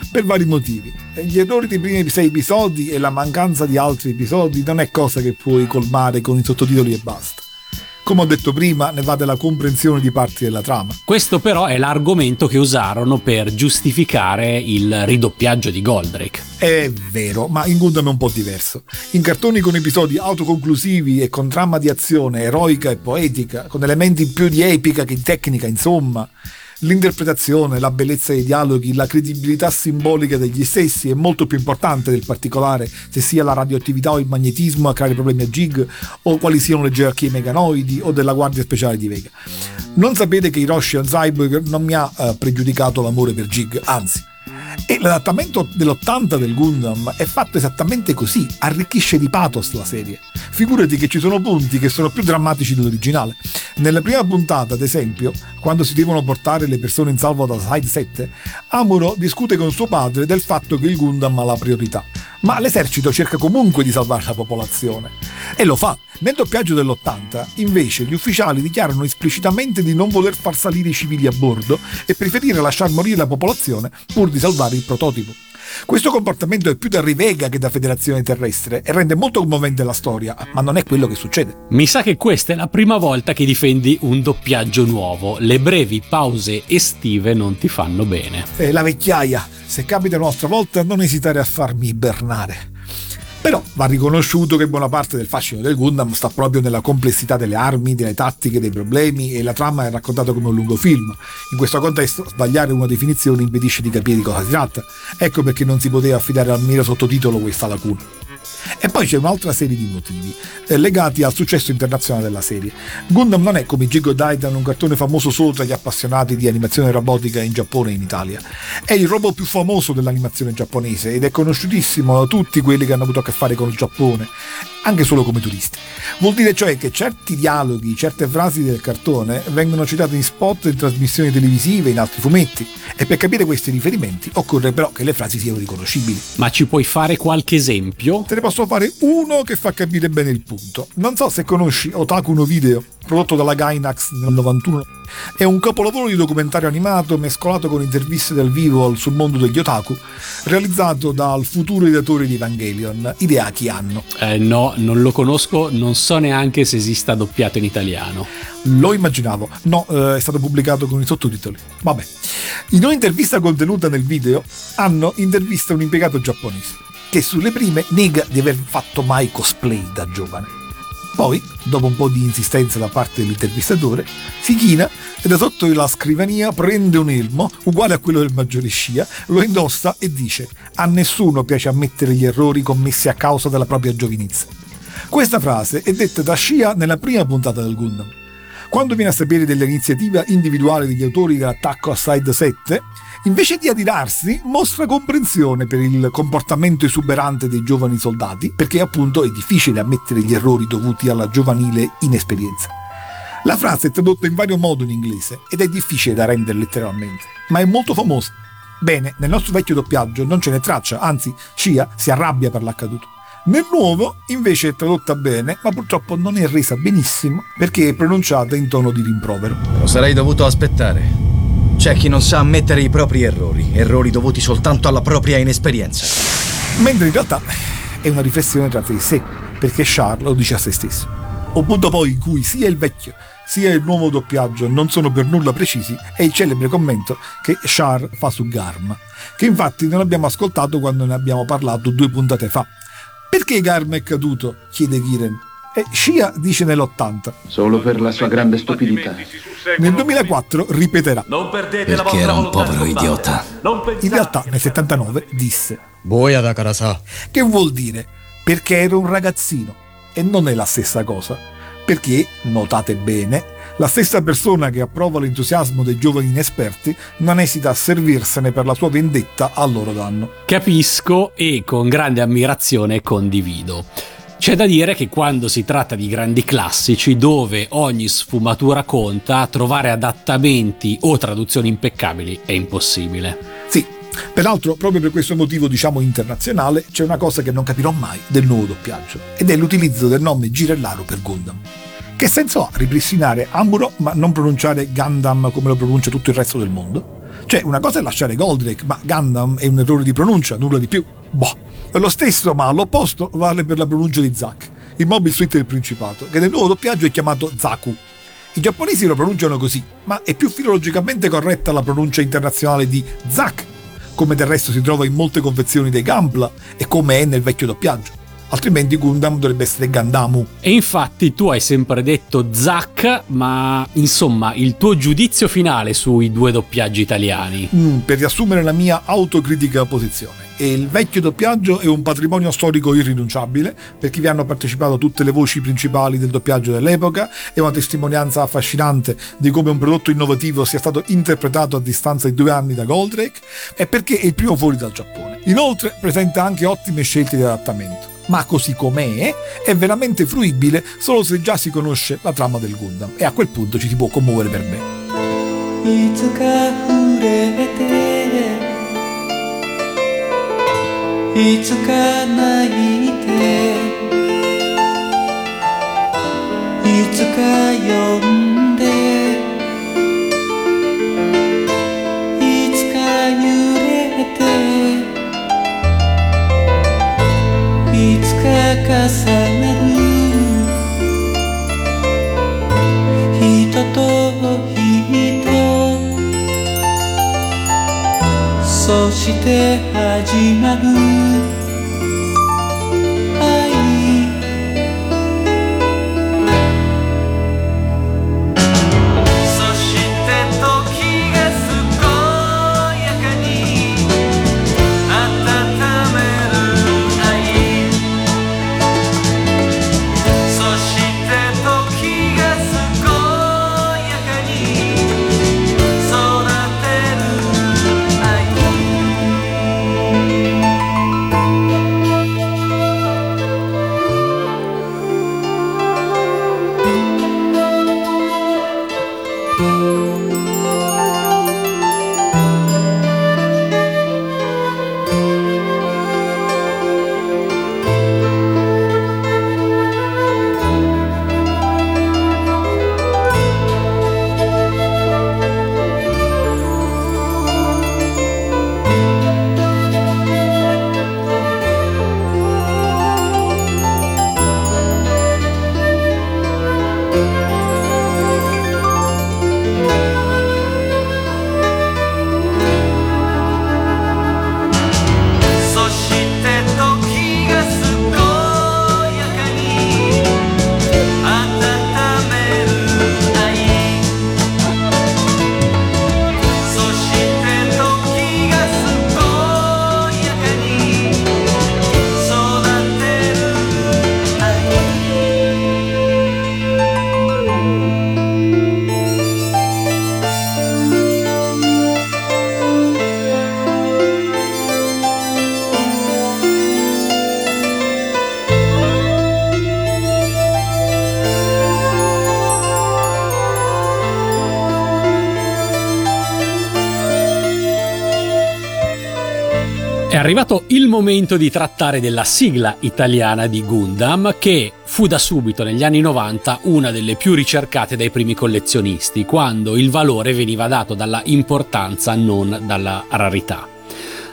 per vari motivi. Gli errori dei primi sei episodi e la mancanza di altri episodi non è cosa che puoi colmare con i sottotitoli e basta. Come ho detto prima, ne va della comprensione di parti della trama. Questo però è l'argomento che usarono per giustificare il ridoppiaggio di Goldrake. È vero, ma in Gundam è un po' diverso. In cartoni con episodi autoconclusivi e con trama di azione eroica e poetica, con elementi più di epica che di tecnica, insomma, l'interpretazione, la bellezza dei dialoghi, la credibilità simbolica degli stessi è molto più importante del particolare, se sia la radioattività o il magnetismo a creare problemi a Jig, o quali siano le gerarchie meganoidi o della guardia speciale di Vega. Non sapete che Hiroshi on Cyborg non mi ha eh, pregiudicato l'amore per Jig, anzi. E l'adattamento dell'ottanta del Gundam è fatto esattamente così, arricchisce di pathos la serie. Figurati che ci sono punti che sono più drammatici dell'originale. Nella prima puntata, ad esempio, quando si devono portare le persone in salvo dalla Side sette, Amuro discute con suo padre del fatto che il Gundam ha la priorità, ma l'esercito cerca comunque di salvare la popolazione e lo fa. Nel doppiaggio dell'ottanta invece gli ufficiali dichiarano esplicitamente di non voler far salire i civili a bordo e preferire lasciar morire la popolazione pur di salvare il prototipo. Questo comportamento è più da Rivega che da Federazione Terrestre e rende molto commovente la storia, ma non è quello che succede. Mi sa che questa è la prima volta che difendi un doppiaggio nuovo. Le brevi pause estive non ti fanno bene. E la vecchiaia, se capita un'altra volta non esitare a farmi ibernare. Però va riconosciuto che buona parte del fascino del Gundam sta proprio nella complessità delle armi, delle tattiche, dei problemi, e la trama è raccontata come un lungo film. In questo contesto sbagliare una definizione impedisce di capire di cosa si tratta. Ecco perché non si poteva affidare al mero sottotitolo questa lacuna. E poi c'è un'altra serie di motivi eh, legati al successo internazionale della serie. Gundam non è, come Jig o Daitan, un cartone famoso solo tra gli appassionati di animazione robotica in Giappone e in Italia. È il robot più famoso dell'animazione giapponese ed è conosciutissimo da tutti quelli che hanno avuto a che fare con il Giappone, anche solo come turisti. Vuol dire cioè che certi dialoghi, certe frasi del cartone vengono citate in spot, in trasmissioni televisive, in altri fumetti, e per capire questi riferimenti occorre però che le frasi siano riconoscibili. Ma ci puoi fare qualche esempio? Te ne posso fare uno che fa capire bene il punto. Non so se conosci Otaku no Video, prodotto dalla Gainax nel novantuno. È un capolavoro di documentario animato mescolato con interviste dal vivo sul mondo degli otaku, realizzato dal futuro ideatore di Evangelion, Hideaki Anno. Eh no, non lo conosco, non so neanche se esista doppiato in italiano. Lo immaginavo. No, eh, è stato pubblicato con i sottotitoli. Vabbè. In un'intervista contenuta nel video, Anno intervista un impiegato giapponese che sulle prime nega di aver fatto mai cosplay da giovane. Poi, dopo un po' di insistenza da parte dell'intervistatore, si china e da sotto la scrivania prende un elmo, uguale a quello del maggiore Scia, lo indossa e dice: a nessuno piace ammettere gli errori commessi a causa della propria giovinezza. Questa frase è detta da Scia nella prima puntata del Gundam. Quando viene a sapere dell'iniziativa individuale degli autori dell'attacco a Side sette, invece di adirarsi, mostra comprensione per il comportamento esuberante dei giovani soldati, perché appunto è difficile ammettere gli errori dovuti alla giovanile inesperienza. La frase è tradotta in vario modo in inglese ed è difficile da rendere letteralmente, ma è molto famosa. Bene, nel nostro vecchio doppiaggio non ce n'è traccia, anzi, Scia si arrabbia per l'accaduto. Nel nuovo, invece, è tradotta bene, ma purtroppo non è resa benissimo perché è pronunciata in tono di rimprovero. Lo sarei dovuto aspettare. C'è chi non sa ammettere i propri errori, errori dovuti soltanto alla propria inesperienza. Mentre in realtà è una riflessione tra sé e sé, perché Charles lo dice a se stesso. Un punto poi in cui sia il vecchio sia il nuovo doppiaggio non sono per nulla precisi è il celebre commento che Charles fa su Garma, che infatti non abbiamo ascoltato quando ne abbiamo parlato due puntate fa. Perché Garma è caduto? Chiede Gihren. E Shia dice nell'ottanta. Solo per la sua grande stupidità. Nel duemilaquattro ripeterà. Non perdete la vostra volontà. Perché era un povero idiota. In realtà nel settantanove disse. Boia da Karasa. Che vuol dire? Perché era un ragazzino. E non è la stessa cosa. Perché, notate bene, la stessa persona che approva l'entusiasmo dei giovani inesperti non esita a servirsene per la sua vendetta a loro danno. Capisco e con grande ammirazione condivido. C'è da dire che quando si tratta di grandi classici, dove ogni sfumatura conta, trovare adattamenti o traduzioni impeccabili è impossibile. Sì, peraltro proprio per questo motivo, diciamo internazionale, c'è una cosa che non capirò mai del nuovo doppiaggio, ed è l'utilizzo del nome Girellaro per Gundam. Che senso ha ripristinare Amuro ma non pronunciare Gundam come lo pronuncia tutto il resto del mondo? Cioè, una cosa è lasciare Goldrake, ma Gundam è un errore di pronuncia, nulla di più. Boh. Lo stesso, ma all'opposto, vale per la pronuncia di Zack, il mobile suite del Principato, che nel nuovo doppiaggio è chiamato Zaku. I giapponesi lo pronunciano così, ma è più filologicamente corretta la pronuncia internazionale di Zack, come del resto si trova in molte confezioni dei Gunpla e come è nel vecchio doppiaggio. Altrimenti Gundam dovrebbe essere Gandamu. E infatti tu hai sempre detto Zack, ma insomma il tuo giudizio finale sui due doppiaggi italiani? Mm, per riassumere la mia autocritica posizione. E il vecchio doppiaggio è un patrimonio storico irrinunciabile, perché vi hanno partecipato tutte le voci principali del doppiaggio dell'epoca, è una testimonianza affascinante di come un prodotto innovativo sia stato interpretato a distanza di due anni da Goldrake, e perché è il primo fuori dal Giappone. Inoltre presenta anche ottime scelte di adattamento, ma così com'è è veramente fruibile solo se già si conosce la trama del Gundam, e a quel punto ci si può commuovere per bene. いつか泣いていつか呼んでいつか揺れていつか重なる人と人そして始まる È arrivato il momento di trattare della sigla italiana di Gundam, che fu da subito negli anni novanta una delle più ricercate dai primi collezionisti, quando il valore veniva dato dalla importanza, non dalla rarità.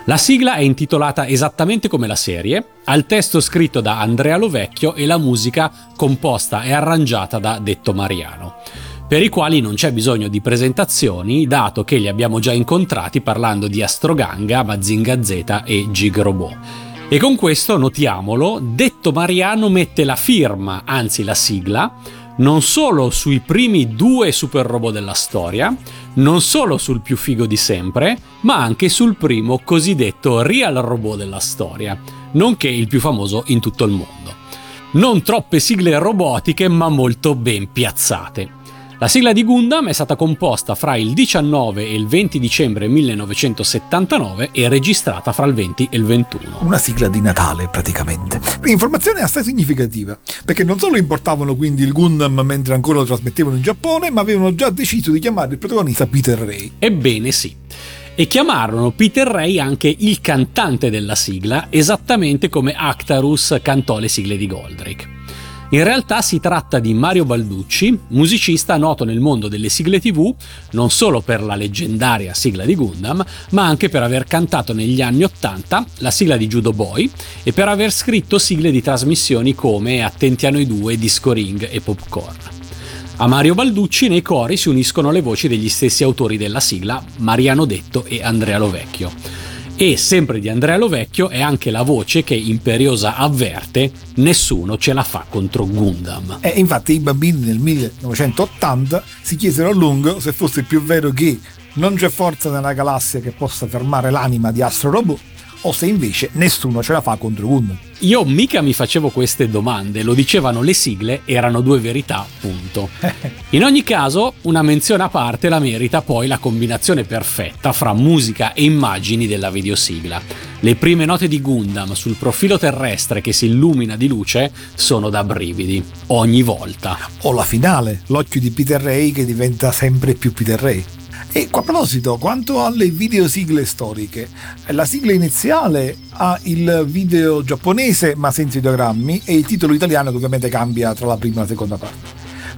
La sigla è intitolata esattamente come la serie, al testo scritto da Andrea Lo Vecchio e la musica composta e arrangiata da Detto Mariano, per i quali non c'è bisogno di presentazioni, dato che li abbiamo già incontrati parlando di Astroganga, Mazinga Z e Jig. E con questo, notiamolo, Detto Mariano mette la firma, anzi la sigla, non solo sui primi due super robot della storia, non solo sul più figo di sempre, ma anche sul primo cosiddetto real robot della storia, nonché il più famoso in tutto il mondo. Non troppe sigle robotiche, ma molto ben piazzate. La sigla di Gundam è stata composta fra il diciannove e il venti dicembre millenovecentosettantanove e registrata fra il venti e il ventuno. Una sigla di Natale, praticamente. Informazione assai significativa, perché non solo importavano quindi il Gundam mentre ancora lo trasmettevano in Giappone, ma avevano già deciso di chiamare il protagonista Peter Ray. Ebbene sì. E chiamarono Peter Ray anche il cantante della sigla, esattamente come Actarus cantò le sigle di Goldrake. In realtà si tratta di Mario Balducci, musicista noto nel mondo delle sigle tivù, non solo per la leggendaria sigla di Gundam, ma anche per aver cantato negli anni ottanta la sigla di Judo Boy e per aver scritto sigle di trasmissioni come Attenti a noi due, Disco Ring e Popcorn. A Mario Balducci nei cori si uniscono le voci degli stessi autori della sigla, Mariano Detto e Andrea Lo Vecchio. E sempre di Andrea Lo Vecchio è anche la voce che imperiosa avverte nessuno ce la fa contro Gundam. E infatti i bambini nel millenovecentottanta si chiesero a lungo se fosse più vero che non c'è forza nella galassia che possa fermare l'anima di Astro Robot o se invece nessuno ce la fa contro Gundam. Io mica mi facevo queste domande, lo dicevano le sigle, erano due verità, punto. In ogni caso, una menzione a parte la merita poi la combinazione perfetta fra musica e immagini della videosigla. Le prime note di Gundam sul profilo terrestre che si illumina di luce sono da brividi, ogni volta. O la finale, l'occhio di Peter Ray che diventa sempre più Peter Ray. E a proposito, quanto alle videosigle storiche, la sigla iniziale ha il video giapponese ma senza ideogrammi e il titolo italiano che ovviamente cambia tra la prima e la seconda parte.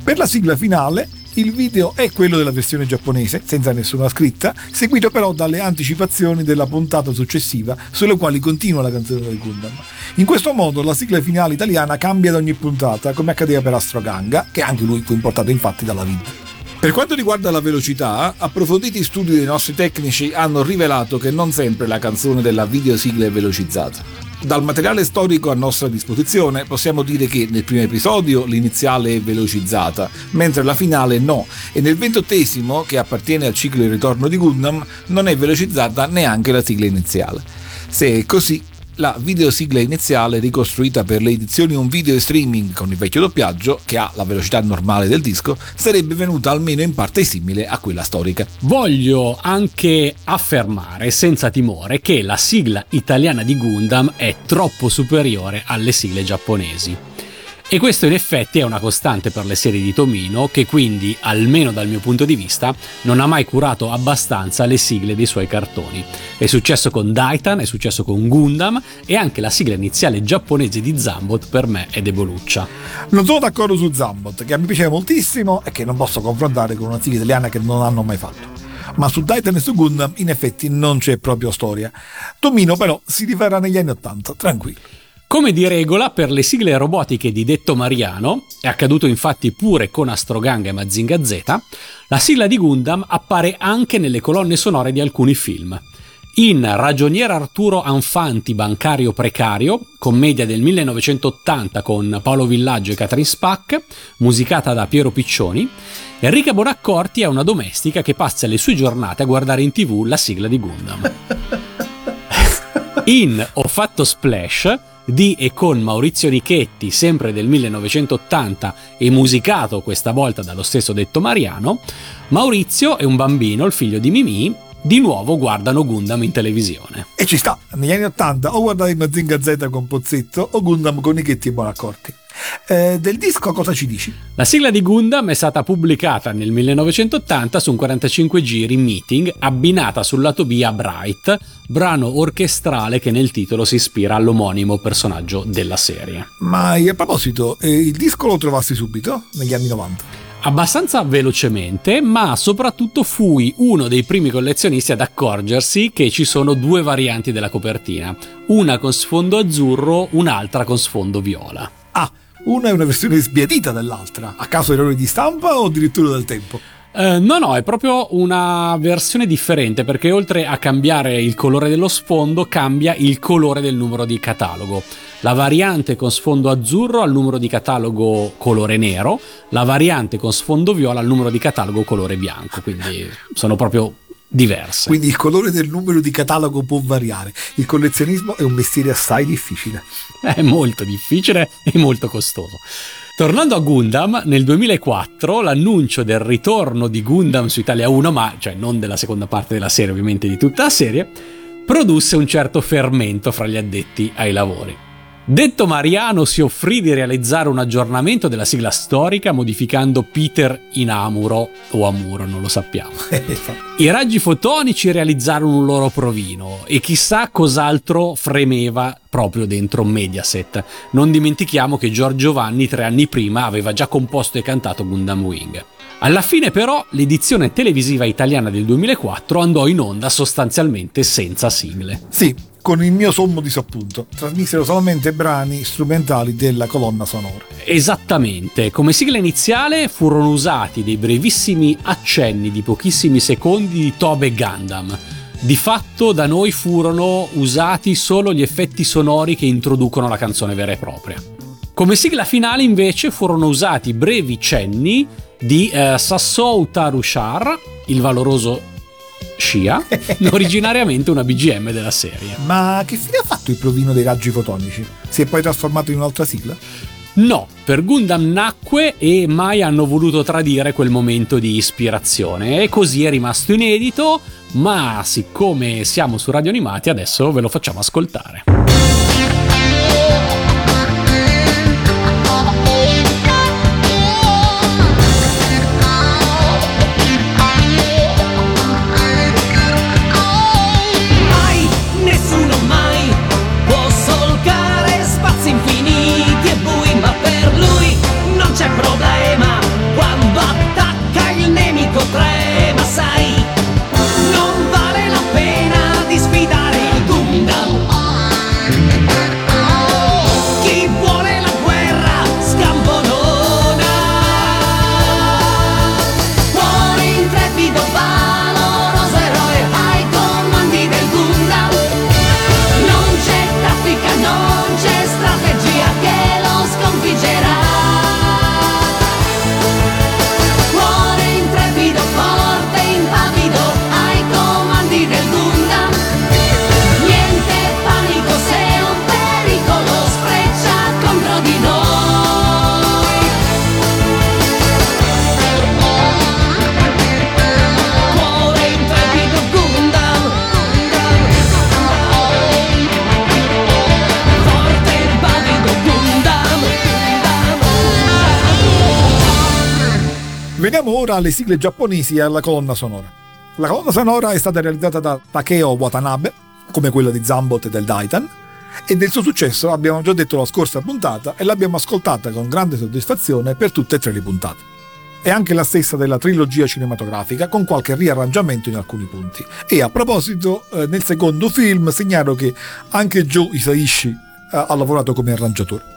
Per la sigla finale il video è quello della versione giapponese, senza nessuna scritta, seguito però dalle anticipazioni della puntata successiva sulle quali continua la canzone del Gundam. In questo modo la sigla finale italiana cambia ad ogni puntata, come accadeva per Astroganga, che anche lui fu importato infatti dalla Vid. Per quanto riguarda la velocità, approfonditi studi dei nostri tecnici hanno rivelato che non sempre la canzone della videosigla è velocizzata. Dal materiale storico a nostra disposizione possiamo dire che nel primo episodio l'iniziale è velocizzata, mentre la finale no, e nel ventottesimo, che appartiene al ciclo di ritorno di Gundam, non è velocizzata neanche la sigla iniziale. Se è così, la videosigla iniziale ricostruita per le edizioni un video e streaming con il vecchio doppiaggio, che ha la velocità normale del disco, sarebbe venuta almeno in parte simile a quella storica. Voglio anche affermare senza timore che la sigla italiana di Gundam è troppo superiore alle sigle giapponesi. E questo in effetti è una costante per le serie di Tomino, che quindi, almeno dal mio punto di vista, non ha mai curato abbastanza le sigle dei suoi cartoni. È successo con Daitan, è successo con Gundam e anche la sigla iniziale giapponese di Zambot per me è deboluccia. Non sono d'accordo su Zambot, che mi piaceva moltissimo e che non posso confrontare con una sigla italiana che non hanno mai fatto. Ma su Daitan e su Gundam in effetti non c'è proprio storia. Tomino però si rifarà negli anni ottanta, tranquillo. Come di regola per le sigle robotiche di Detto Mariano, è accaduto infatti pure con Astroganga e Mazinga Z, la sigla di Gundam appare anche nelle colonne sonore di alcuni film. In Ragionier Arturo Anfanti, bancario precario, commedia del millenovecentottanta con Paolo Villaggio e Catherine Spack, musicata da Piero Piccioni, Enrica Bonaccorti è una domestica che passa le sue giornate a guardare in tivù la sigla di Gundam. In Ho fatto Splash, di e con Maurizio Richetti, sempre del millenovecentottanta e musicato questa volta dallo stesso Detto Mariano, Maurizio è un bambino, il figlio di Mimì, di nuovo guardano Gundam in televisione. E ci sta, negli anni ottanta o guardare Mazinga Z con Pozzetto o Gundam con Richetti e Bonaccorti. Eh, del disco cosa ci dici? La sigla di Gundam è stata pubblicata nel millenovecentottanta su un quarantacinque giri Meeting, abbinata sul lato B a Bright, brano orchestrale che nel titolo si ispira all'omonimo personaggio della serie. Ma a proposito, eh, il disco lo trovassi subito negli anni novanta? abbastanza velocemente, ma soprattutto fui uno dei primi collezionisti ad accorgersi che ci sono due varianti della copertina, una con sfondo azzurro, un'altra con sfondo viola. Ah, una è una versione sbiadita dell'altra, a caso errori di stampa o addirittura del tempo? Uh, no, no, è proprio una versione differente, perché oltre a cambiare il colore dello sfondo, cambia il colore del numero di catalogo. La variante con sfondo azzurro al numero di catalogo colore nero, la variante con sfondo viola al numero di catalogo colore bianco, quindi sono proprio diverse. Quindi il colore del numero di catalogo può variare. Il collezionismo è un mestiere assai difficile. È molto difficile e molto costoso. Tornando a Gundam, nel duemilaquattro l'annuncio del ritorno di Gundam su Italia uno, ma cioè non della seconda parte della serie, ovviamente di tutta la serie, produsse un certo fermento fra gli addetti ai lavori. Detto Mariano si offrì di realizzare un aggiornamento della sigla storica modificando Peter in Amuro o Amuro, non lo sappiamo. I raggi fotonici realizzarono un loro provino e chissà cos'altro fremeva proprio dentro Mediaset. Non dimentichiamo che Giorgio Vanni tre anni prima aveva già composto e cantato Gundam Wing. Alla fine però l'edizione televisiva italiana del duemilaquattro andò in onda sostanzialmente senza sigle. Sì, con il mio sommo disappunto. Trasmisero solamente brani strumentali della colonna sonora. Esattamente. Come sigla iniziale furono usati dei brevissimi accenni di pochissimi secondi di Tobe Gundam. Di fatto da noi furono usati solo gli effetti sonori che introducono la canzone vera e propria. Come sigla finale invece furono usati brevi cenni di eh, Sassou Tarushar, il valoroso Shia, originariamente una B G M della serie. Ma che fine ha fatto il provino dei raggi fotonici? Si è poi trasformato in un'altra sigla? No, per Gundam nacque e mai hanno voluto tradire quel momento di ispirazione e così è rimasto inedito, ma siccome siamo su Radio Animati adesso ve lo facciamo ascoltare. Mai, nessuno mai può solcare spazi infiniti e bui, ma per lui non c'è problema, quando attacca il nemico trema, sai. Veniamo ora alle sigle giapponesi e alla colonna sonora. La colonna sonora è stata realizzata da Takeo Watanabe, come quella di Zambot e del Daitan, e del suo successo abbiamo già detto la scorsa puntata e l'abbiamo ascoltata con grande soddisfazione per tutte e tre le puntate. È anche la stessa della trilogia cinematografica, con qualche riarrangiamento in alcuni punti. E a proposito, nel secondo film segnalo che anche Joe Hisaishi ha lavorato come arrangiatore.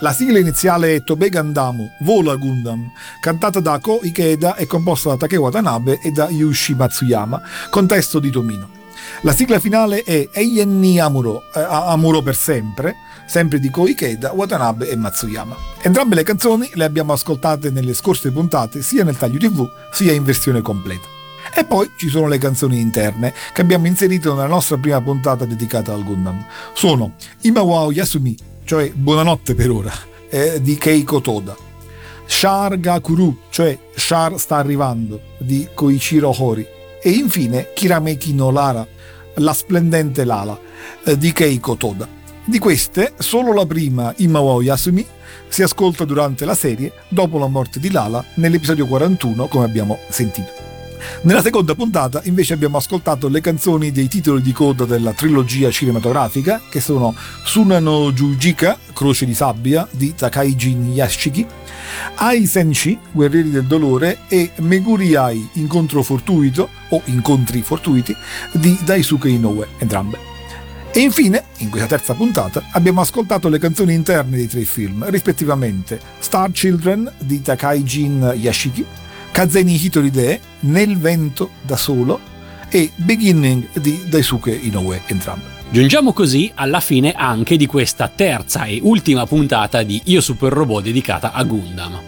La sigla iniziale è Tobe Gandamu, Vola Gundam, cantata da Ko Ikeda e composta da Takeo Watanabe e da Yushi Matsuyama, con testo di Tomino. La sigla finale è Eien ni Amuro, eh, Amuro per sempre, sempre di Ko Ikeda, Watanabe e Matsuyama. Entrambe le canzoni le abbiamo ascoltate nelle scorse puntate, sia nel taglio tivù sia in versione completa. E poi ci sono le canzoni interne che abbiamo inserito nella nostra prima puntata dedicata al Gundam. Sono Ima wa Yasumi, cioè Buonanotte per ora, eh, di Keiko Toda. Char Gakuru, cioè Char sta arrivando, di Koichiro Hori. E infine Kirameki no Lara, La splendente Lala, eh, di Keiko Toda. Di queste, solo la prima, Ima wa Yasumi, si ascolta durante la serie, dopo la morte di Lala, nell'episodio quarantuno, come abbiamo sentito. Nella seconda puntata invece abbiamo ascoltato le canzoni dei titoli di coda della trilogia cinematografica, che sono Suna no Jujika, Croce di Sabbia, di Takaiji Niyashiki, Ai Senshi, Guerrieri del Dolore, e Meguri Ai, Incontro Fortuito o Incontri Fortuiti, di Daisuke Inoue, entrambe. E infine, in questa terza puntata, abbiamo ascoltato le canzoni interne dei tre film, rispettivamente Star Children di Takaijin Yashiki, Kazeni Hitoride, Nel vento da solo e Beginning di Daisuke Inoue, entrambe. Giungiamo così alla fine anche di questa terza e ultima puntata di Io Super Robot dedicata a Gundam.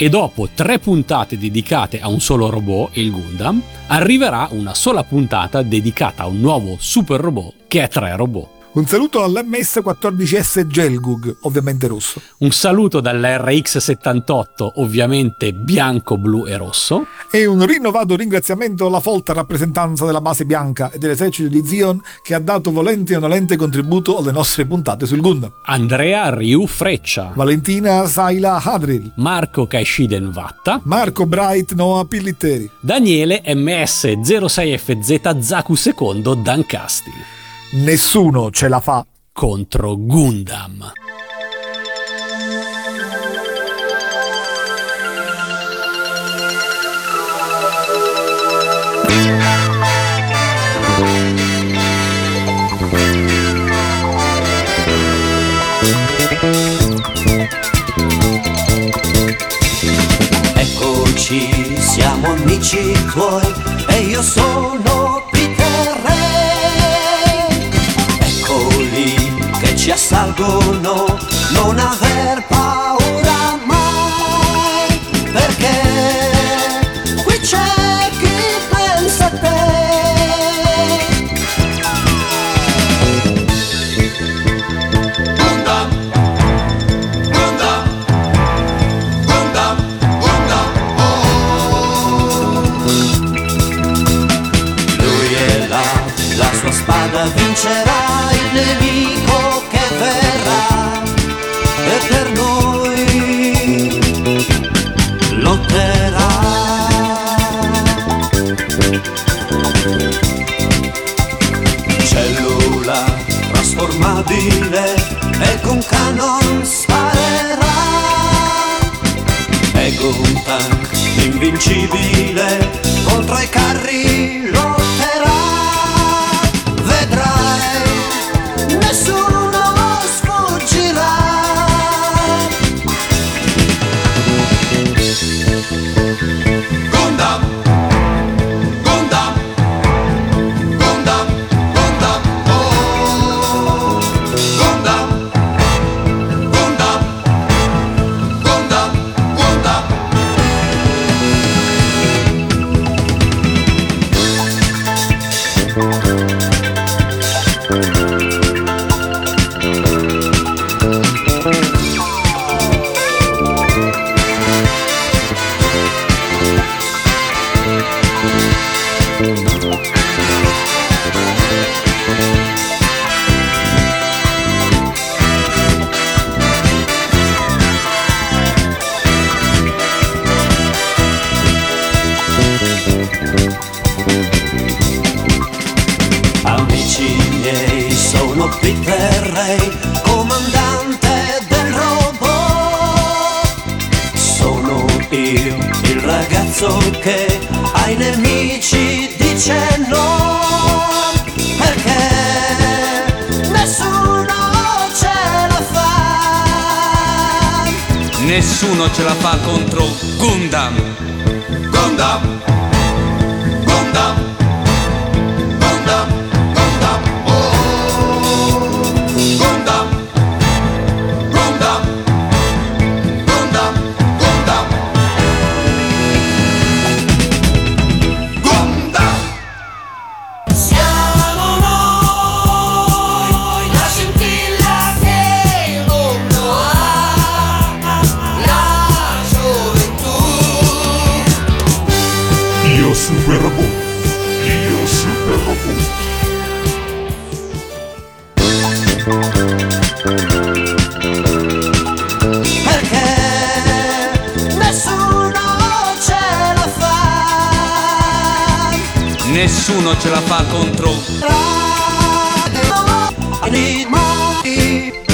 E dopo tre puntate dedicate a un solo robot, il Gundam, arriverà una sola puntata dedicata a un nuovo super robot che è tre robot. Un saluto dall'emme esse quattordici esse Gelgug, ovviamente rosso. Un saluto dall'erre ics settantotto, ovviamente bianco, blu e rosso. E un rinnovato ringraziamento alla folta rappresentanza della base bianca e dell'esercito di Zion, che ha dato volente e onolente contributo alle nostre puntate sul Gundam. Andrea Riu Freccia, Valentina Saila Hadril, Marco Kaishiden Vatta, Marco Bright Noah Pillitteri, Daniele emme esse zero sei effe zeta Zaku secondo Dan Casti. Nessuno ce la fa contro Gundam. Eccoci, siamo amici tuoi e io sono Peter Ray. Ci assalgono, non aver paura mai, perché qui c'è chi pensa a te. Gundam, Gundam, Gundam, Gundam, oh. Lui è là, la sua spada vincerà il nemico. E con Canon sparerà. E con tank invincibile contro i carri lotterà. Vedrai, nessuno sfuggirà. Gundam, che ai nemici dice no, perché nessuno ce la fa. Nessuno ce la fa contro Gundam. Gundam, Gundam, Gundam, Gundam, oh. Gundam, Gundam, Gundam, Gundam. nessuno ce la fa contro. Animati.